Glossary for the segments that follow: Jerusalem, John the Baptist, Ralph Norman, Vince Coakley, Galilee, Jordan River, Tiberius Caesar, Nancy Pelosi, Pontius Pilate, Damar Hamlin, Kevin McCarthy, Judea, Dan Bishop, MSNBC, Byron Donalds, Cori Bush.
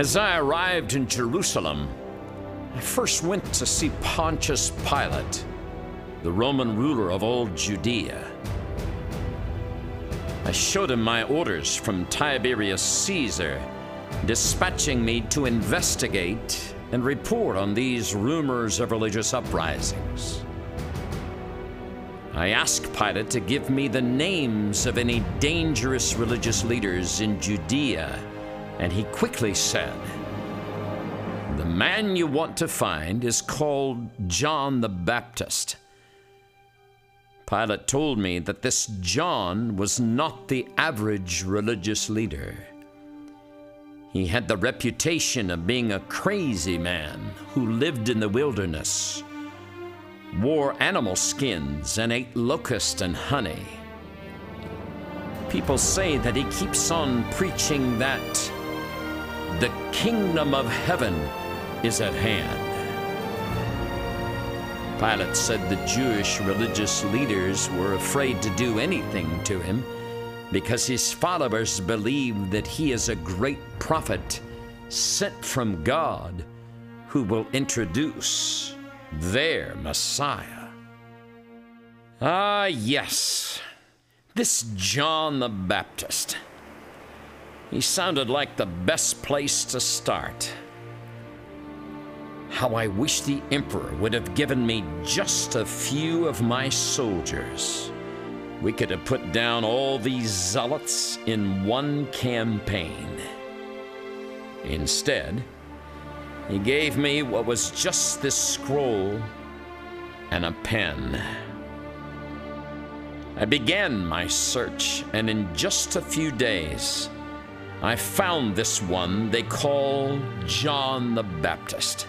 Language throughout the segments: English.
As I arrived in Jerusalem, I first went to see Pontius Pilate, the Roman ruler of old Judea. I showed him my orders from Tiberius Caesar, dispatching me to investigate and report on these rumors of religious uprisings. I asked Pilate to give me the names of any dangerous religious leaders in Judea, and he quickly said, "The man you want to find is called John the Baptist." Pilate told me that this John was not the average religious leader. He had the reputation of being a crazy man who lived in the wilderness, wore animal skins, and ate locust and honey. People say that he keeps on preaching that the kingdom of heaven is at hand. Pilate said the Jewish religious leaders were afraid to do anything to him because his followers believe that he is a great prophet sent from God who will introduce their Messiah. Ah, yes, this John the Baptist. He sounded like the best place to start. How I wish the emperor would have given me just a few of my soldiers. We could have put down all these zealots in one campaign. Instead, he gave me what was just this scroll and a pen. I began my search, and in just a few days, I found this one they call John the Baptist.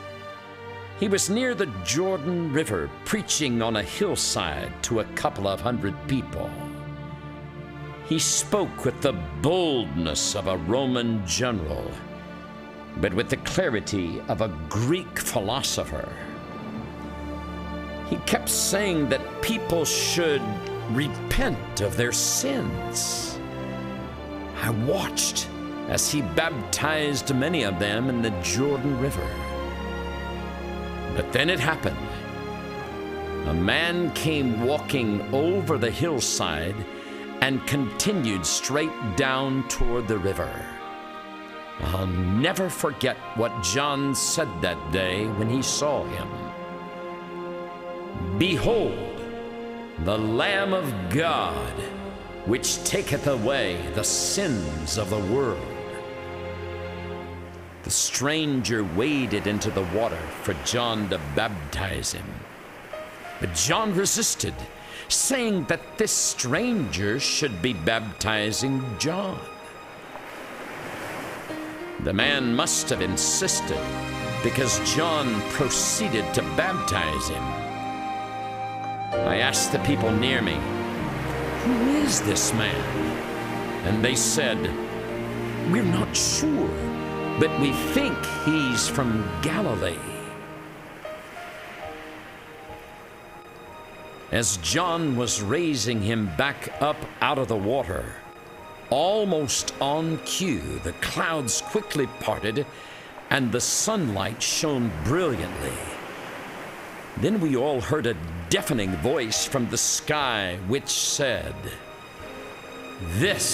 He was near the Jordan River, preaching on a hillside to a couple of hundred people. He spoke with the boldness of a Roman general, but with the clarity of a Greek philosopher. He kept saying that people should repent of their sins. I watched as he baptized many of them in the Jordan River. But then it happened. A man came walking over the hillside and continued straight down toward the river. I'll never forget what John said that day when he saw him. "Behold, the Lamb of God, which taketh away the sins of the world." The stranger waded into the water for John to baptize him. But John resisted, saying that this stranger should be baptizing John. The man must have insisted, because John proceeded to baptize him. I asked the people near me, "Who is this man?" And they said, "We're not sure, but we think he's from Galilee." As John was raising him back up out of the water, almost on cue, the clouds quickly parted and the sunlight shone brilliantly. Then we all heard a deafening voice from the sky which said, "This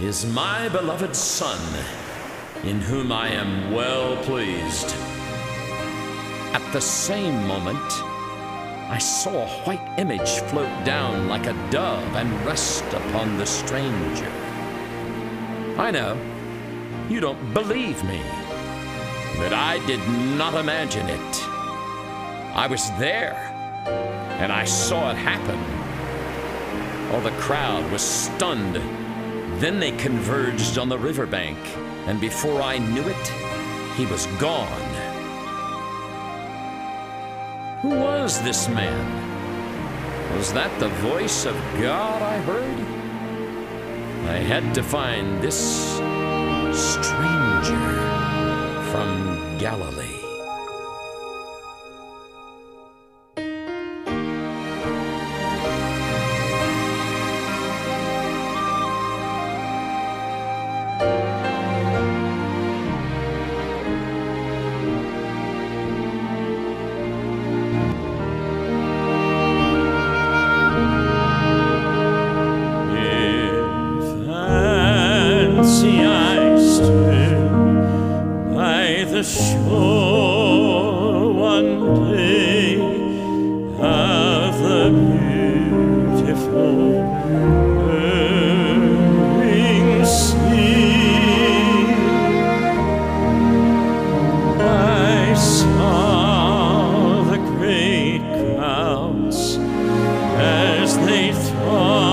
is my beloved Son, in whom I am well pleased." At the same moment, I saw a white image float down like a dove and rest upon the stranger. I know, you don't believe me, but I did not imagine it. I was there, and I saw it happen. All the crowd was stunned. Then they converged on the riverbank, and before I knew it, he was gone. Who was this man? Was that the voice of God I heard? I had to find this stranger from Galilee. fancy I stood by the shore one day of the beautiful burning sea. I saw the great crowds as they thronged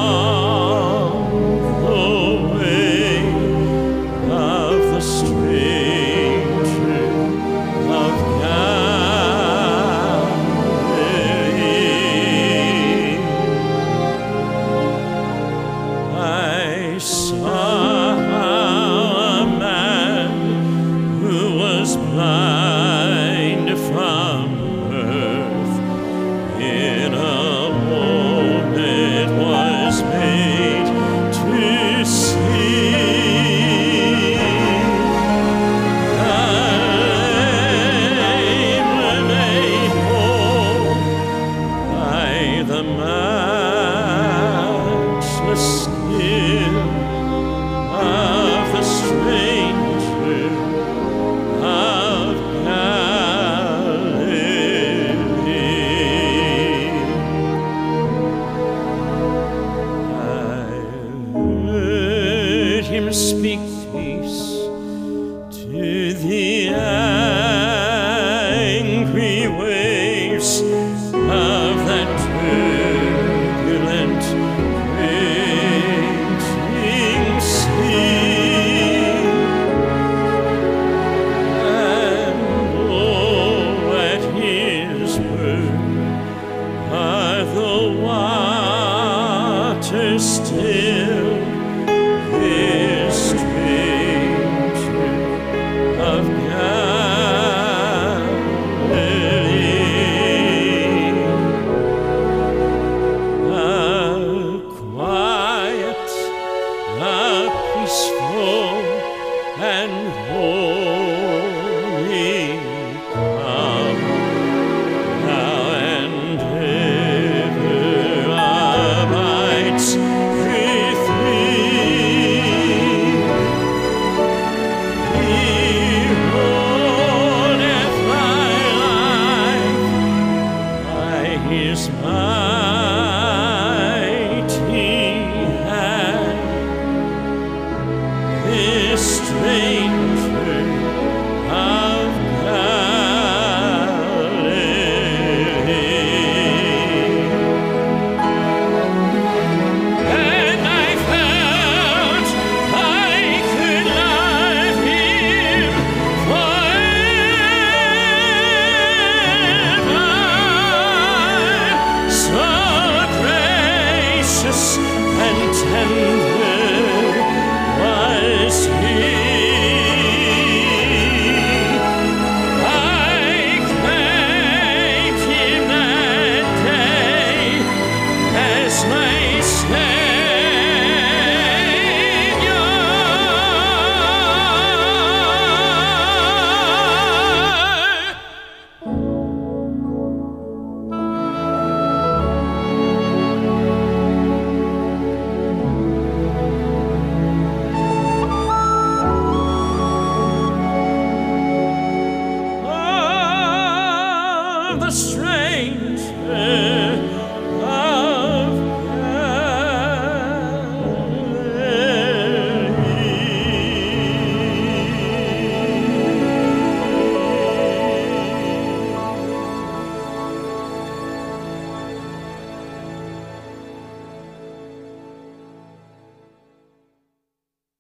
stranger.